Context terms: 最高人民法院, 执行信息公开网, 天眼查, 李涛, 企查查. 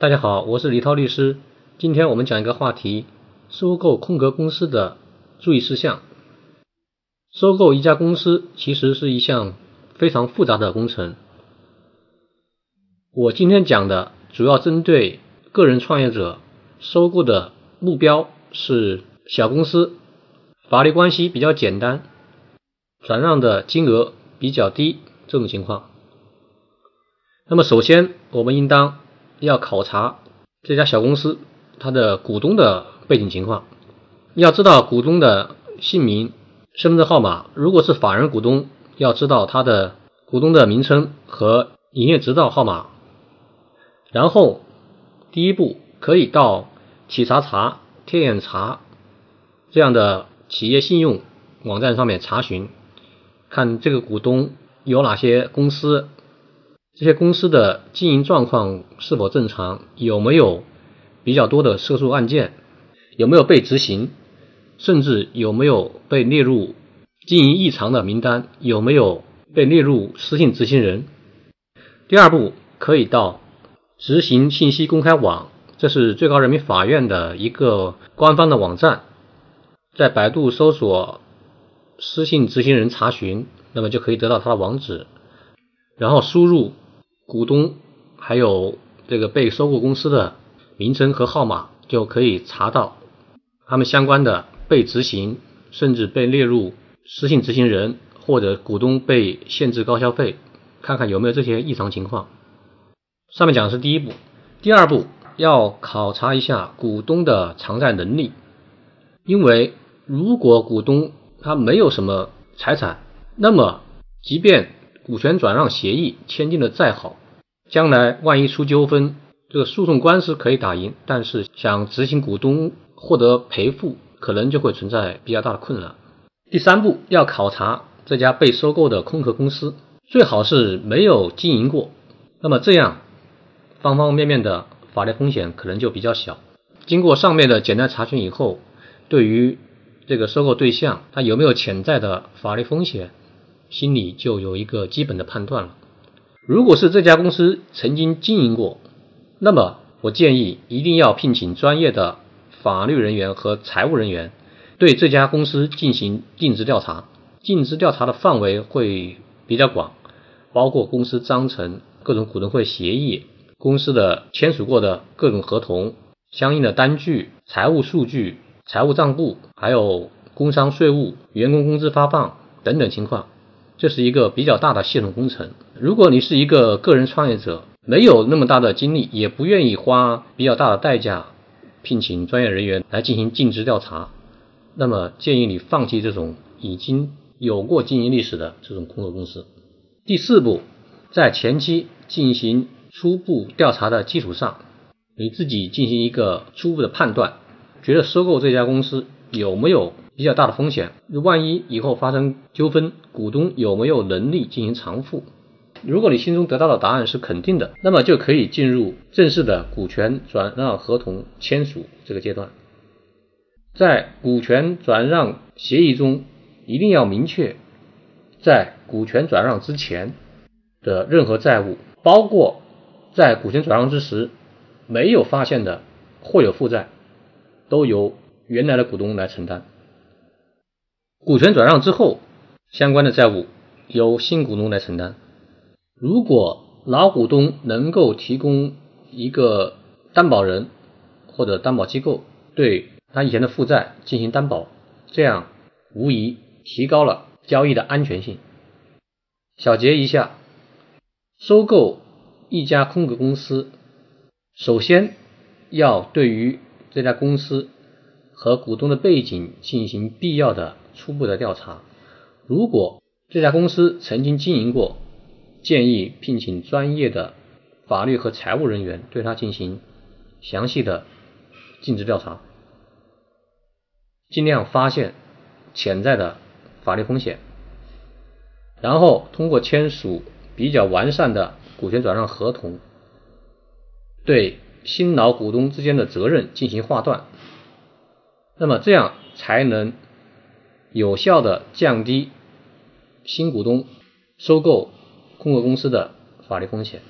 大家好，我是李涛律师。今天我们讲一个话题，收购空壳公司的注意事项。收购一家公司其实是一项非常复杂的工程。我今天讲的主要针对个人创业者，收购的目标是小公司，法律关系比较简单，转让的金额比较低这种情况。那么首先我们应当要考察这家小公司它的股东的背景情况，要知道股东的姓名、身份证号码，如果是法人股东要知道他的股东的名称和营业执照号码。然后第一步可以到企查查、天眼查这样的企业信用网站上面查询，看这个股东有哪些公司，这些公司的经营状况是否正常，有没有比较多的涉诉案件，有没有被执行，甚至有没有被列入经营异常的名单，有没有被列入失信执行人。第二步可以到执行信息公开网，这是最高人民法院的一个官方的网站，在百度搜索失信执行人查询，那么就可以得到他的网址，然后输入股东还有这个被收购公司的名称和号码，就可以查到他们相关的被执行，甚至被列入失信执行人，或者股东被限制高消费，看看有没有这些异常情况。上面讲的是第一步。第二步要考察一下股东的偿债能力，因为如果股东他没有什么财产，那么即便股权转让协议签订的再好，将来万一出纠纷，这个诉讼官司可以打赢，但是想执行股东获得赔付，可能就会存在比较大的困难。第三步要考察这家被收购的空壳公司，最好是没有经营过，那么这样方方面面的法律风险可能就比较小。经过上面的简单查询以后，对于这个收购对象它有没有潜在的法律风险，心里就有一个基本的判断了。如果是这家公司曾经经营过，那么我建议一定要聘请专业的法律人员和财务人员对这家公司进行尽职调查。尽职调查的范围会比较广，包括公司章程、各种股东会协议、公司的签署过的各种合同、相应的单据、财务数据、财务账簿，还有工商税务、员工工资发放等等情况。这是一个比较大的系统工程。如果你是一个个人创业者，没有那么大的精力，也不愿意花比较大的代价聘请专业人员来进行尽职调查，那么建议你放弃这种已经有过经营历史的这种空壳公司。第四步，在前期进行初步调查的基础上，你自己进行一个初步的判断，觉得收购这家公司有没有比较大的风险，万一以后发生纠纷，股东有没有能力进行偿付。如果你心中得到的答案是肯定的，那么就可以进入正式的股权转让合同签署这个阶段。在股权转让协议中一定要明确，在股权转让之前的任何债务，包括在股权转让之时没有发现的或有负债，都由原来的股东来承担。股权转让之后，相关的债务由新股东来承担。如果老股东能够提供一个担保人或者担保机构对他以前的负债进行担保，这样无疑提高了交易的安全性。小结一下，收购一家空壳公司，首先要对于这家公司和股东的背景进行必要的初步的调查。如果这家公司曾经经营过，建议聘请专业的法律和财务人员对它进行详细的尽职调查，尽量发现潜在的法律风险，然后通过签署比较完善的股权转让合同，对新老股东之间的责任进行划断，那么这样才能有效的降低新股东收购空壳公司的法律风险。